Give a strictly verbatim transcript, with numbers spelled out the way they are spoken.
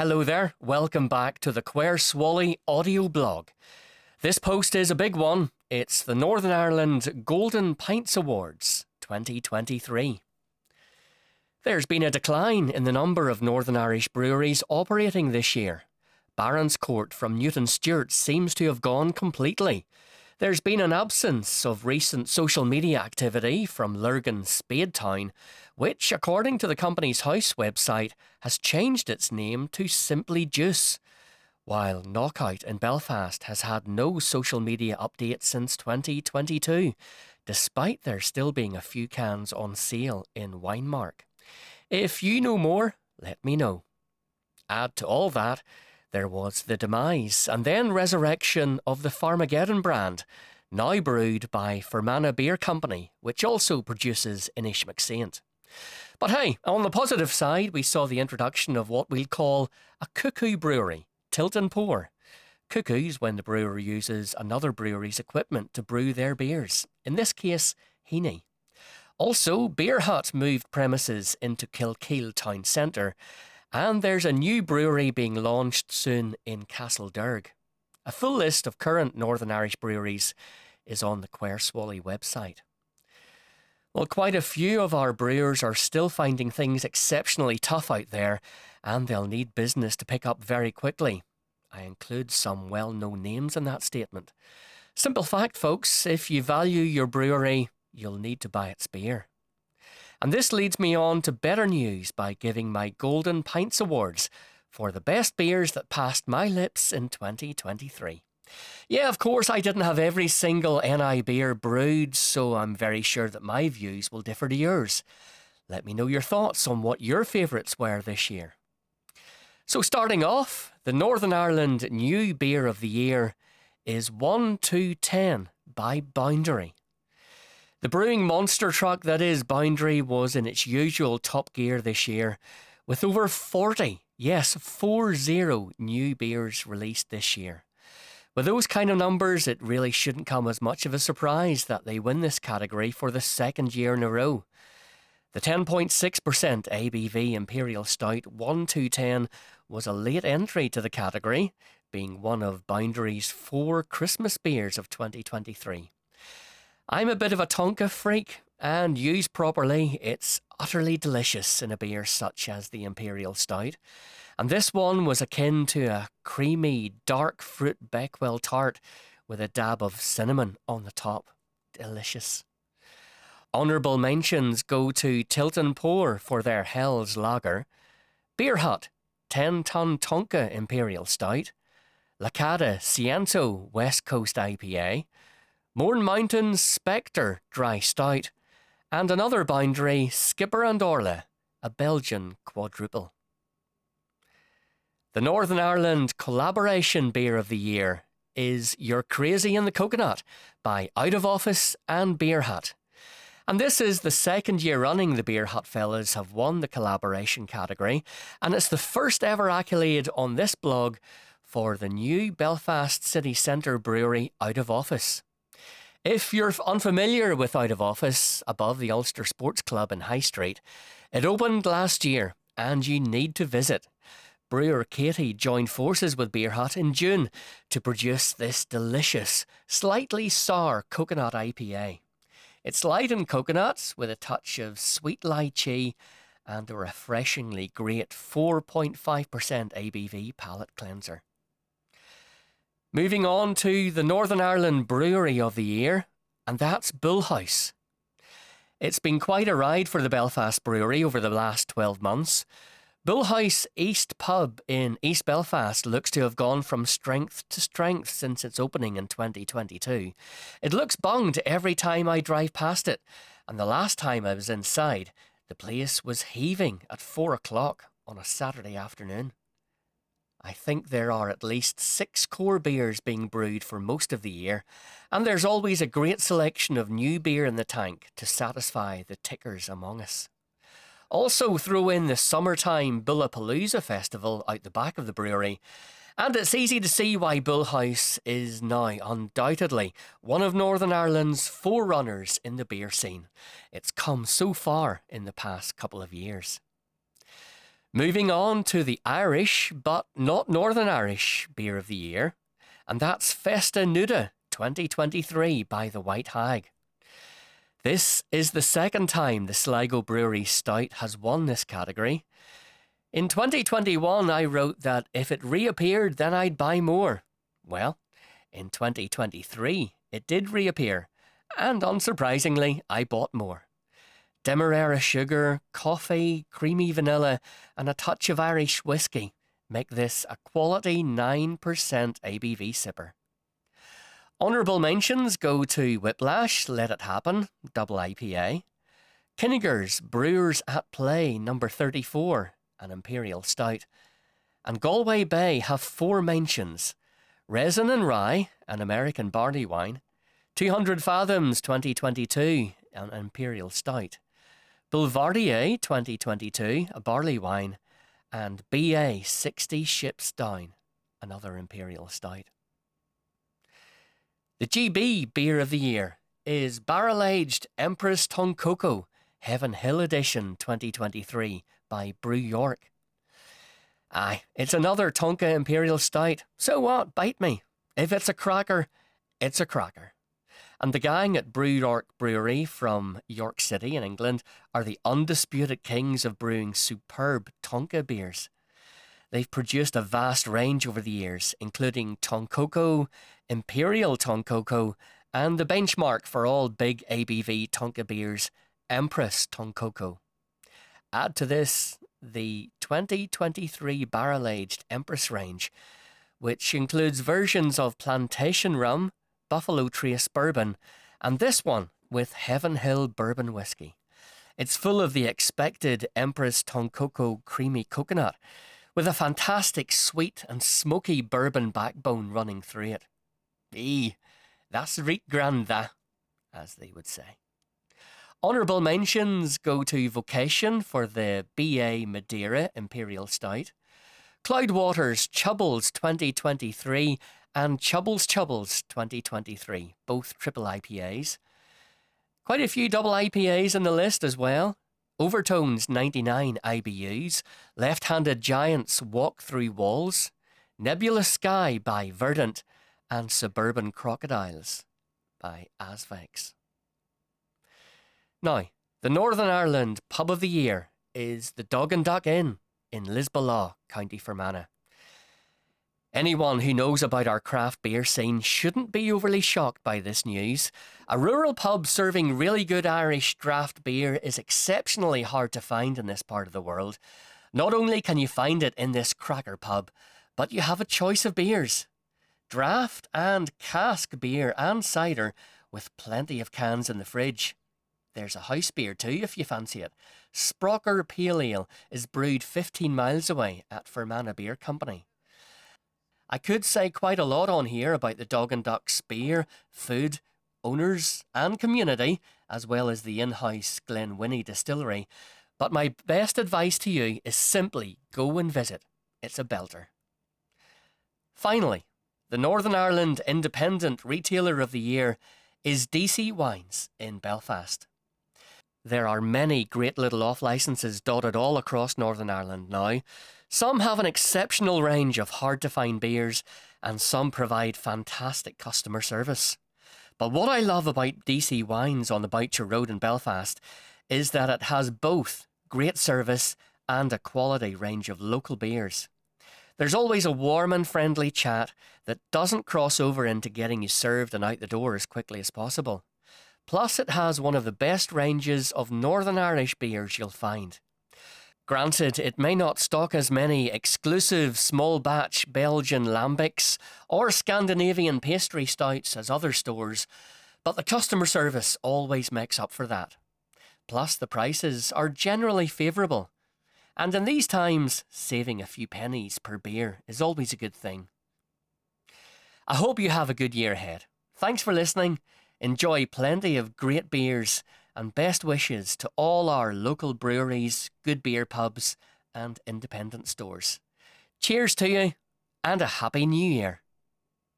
Hello there, welcome back to the Quare Swally Audio Blog. This post is a big one. It's the Northern Ireland Golden Pints Awards twenty twenty-three. There's been a decline in the number of Northern Irish breweries operating this year. Barron's Court from Newton Stewart seems to have gone completely. There's been an absence of recent social media activity from Lurgan Spadetown, which, according to the company's house website, has changed its name to Simply Juice, while Knockout in Belfast has had no social media update since twenty twenty-two, despite there still being a few cans on sale in Winemark. If you know more, let me know. Add to all that, there was the demise and then resurrection of the Farmageddon brand, now brewed by Fermanagh Beer Company, which also produces Inishmacsaint. But hey, on the positive side, we saw the introduction of what we'll call a cuckoo brewery, Tilton Pour. Cuckoos when the brewer uses another brewery's equipment to brew their beers, in this case, Heaney. Also, Beer Hut moved premises into Kilkeel Town Centre, and there's a new brewery being launched soon in Castle Derg. A full list of current Northern Irish breweries is on the Quare Swally website. Well, quite a few of our brewers are still finding things exceptionally tough out there, and they'll need business to pick up very quickly. I include some well-known names in that statement. Simple fact, folks, if you value your brewery, you'll need to buy its beer. And this leads me on to better news by giving my Golden Pints Awards for the best beers that passed my lips in twenty twenty-three. Yeah, of course, I didn't have every single N I beer brewed, so I'm very sure that my views will differ to yours. Let me know your thoughts on what your favourites were this year. So starting off, the Northern Ireland New Beer of the Year is One Two Ten by Boundary. The brewing monster truck that is Boundary was in its usual top gear this year, with over forty, yes, forty new beers released this year. With those kind of numbers, it really shouldn't come as much of a surprise that they win this category for the second year in a row. The ten point six percent A B V Imperial Stout one two ten was a late entry to the category, being one of Boundary's four Christmas beers of twenty twenty-three. I'm a bit of a Tonka freak, and used properly, it's utterly delicious in a beer such as the Imperial Stout. And this one was akin to a creamy, dark fruit Bakewell tart with a dab of cinnamon on the top. Delicious. Honourable mentions go to Tilton Pour for their Hell's Lager, Beer Hut ten ton Tonka Imperial Stout, Lacada Ciento West Coast I P A, Mourne Mountain Spectre Dry Stout, and another Boundary, Skipper and Orle, a Belgian quadruple. The Northern Ireland Collaboration Beer of the Year is You're Crazy in the Coconut by Out of Office and Beer Hut. And this is the second year running the Beer Hut fellas have won the collaboration category, and it's the first ever accolade on this blog for the new Belfast City Centre brewery Out of Office. If you're unfamiliar with Out of Office, above the Ulster Sports Club in High Street, it opened last year and you need to visit. Brewer Katie joined forces with Beer Hut in June to produce this delicious, slightly sour coconut I P A. It's light in coconuts with a touch of sweet lychee and a refreshingly great four point five percent A B V palate cleanser. Moving on to the Northern Ireland Brewery of the Year, and that's Bullhouse. It's been quite a ride for the Belfast Brewery over the last twelve months. Bullhouse East Pub in East Belfast looks to have gone from strength to strength since its opening in twenty twenty-two. It looks bunged every time I drive past it, and the last time I was inside, the place was heaving at four o'clock on a Saturday afternoon. I think there are at least six core beers being brewed for most of the year, and there's always a great selection of new beer in the tank to satisfy the tickers among us. Also throw in the summertime Bullapalooza festival out the back of the brewery, and it's easy to see why Bullhouse is now undoubtedly one of Northern Ireland's forerunners in the beer scene. It's come so far in the past couple of years. Moving on to the Irish, but not Northern Irish, Beer of the Year, and that's Festa Nuda twenty twenty-three by the White Hag. This is the second time the Sligo Brewery Stout has won this category. In twenty twenty-one, I wrote that if it reappeared, then I'd buy more. Well, in twenty twenty-three, it did reappear, and unsurprisingly, I bought more. Demerara sugar, coffee, creamy vanilla, and a touch of Irish whiskey make this a quality nine percent A B V sipper. Honourable mentions go to Whiplash, Let It Happen, double I P A, Kinniger's Brewers at Play, number thirty-four, an Imperial Stout, and Galway Bay have four mentions, Resin and Rye, an American barley wine, two hundred Fathoms twenty twenty-two, an Imperial Stout, Boulevardier twenty twenty-two, a barley wine, and B A sixty Ships Down, another Imperial Stout. The G B Beer of the Year is Barrel-Aged Empress Toncoco Heaven Hill Edition twenty twenty-three by Brew York. Aye, it's another Tonka Imperial Stout. So what? Bite me. If it's a cracker, it's a cracker. And the gang at Brew York Brewery from York City in England are the undisputed kings of brewing superb Tonka beers. They've produced a vast range over the years, including Toncoco, Imperial Toncoco, and the benchmark for all big A B V Tonka beers, Empress Toncoco. Add to this the twenty twenty-three barrel-aged Empress range, which includes versions of Plantation Rum, Buffalo Trace Bourbon, and this one with Heaven Hill Bourbon Whiskey. It's full of the expected Empress Toncoco creamy coconut, with a fantastic sweet and smoky bourbon backbone running through it. Eee, that's right grand tha, as they would say. Honourable mentions go to Vocation for the B A Madeira Imperial Stout, Cloudwater's Chubbles twenty twenty-three, and Chubbles Chubbles twenty twenty-three, both triple I P As. Quite a few double I P As in the list as well. Overtones ninety-nine I B Us, Left-Handed Giants Walk Through Walls, Nebulous Sky by Verdant, and Suburban Crocodiles by Asvex. Now, the Northern Ireland Pub of the Year is the Dog and Duck Inn in Lisbalaw, County Fermanagh. Anyone who knows about our craft beer scene shouldn't be overly shocked by this news. A rural pub serving really good Irish draft beer is exceptionally hard to find in this part of the world. Not only can you find it in this cracker pub, but you have a choice of beers. Draft and cask beer and cider with plenty of cans in the fridge. There's a house beer too if you fancy it. Sprocker Pale Ale is brewed fifteen miles away at Fermanagh Beer Company. I could say quite a lot on here about the Dog and Duck's beer, food, owners and community, as well as the in-house Glenwinnie distillery, but my best advice to you is simply go and visit. It's a belter. Finally, the Northern Ireland Independent Retailer of the Year is D C Wines in Belfast. There are many great little off-licences dotted all across Northern Ireland now. Some have an exceptional range of hard-to-find beers, and some provide fantastic customer service. But what I love about D C Wines on the Boucher Road in Belfast is that it has both great service and a quality range of local beers. There's always a warm and friendly chat that doesn't cross over into getting you served and out the door as quickly as possible. Plus, it has one of the best ranges of Northern Irish beers you'll find. Granted, it may not stock as many exclusive small-batch Belgian lambics or Scandinavian pastry stouts as other stores, but the customer service always makes up for that. Plus, the prices are generally favourable. And in these times, saving a few pennies per beer is always a good thing. I hope you have a good year ahead. Thanks for listening. Enjoy plenty of great beers, and best wishes to all our local breweries, good beer pubs and independent stores. Cheers to you, and a happy new year.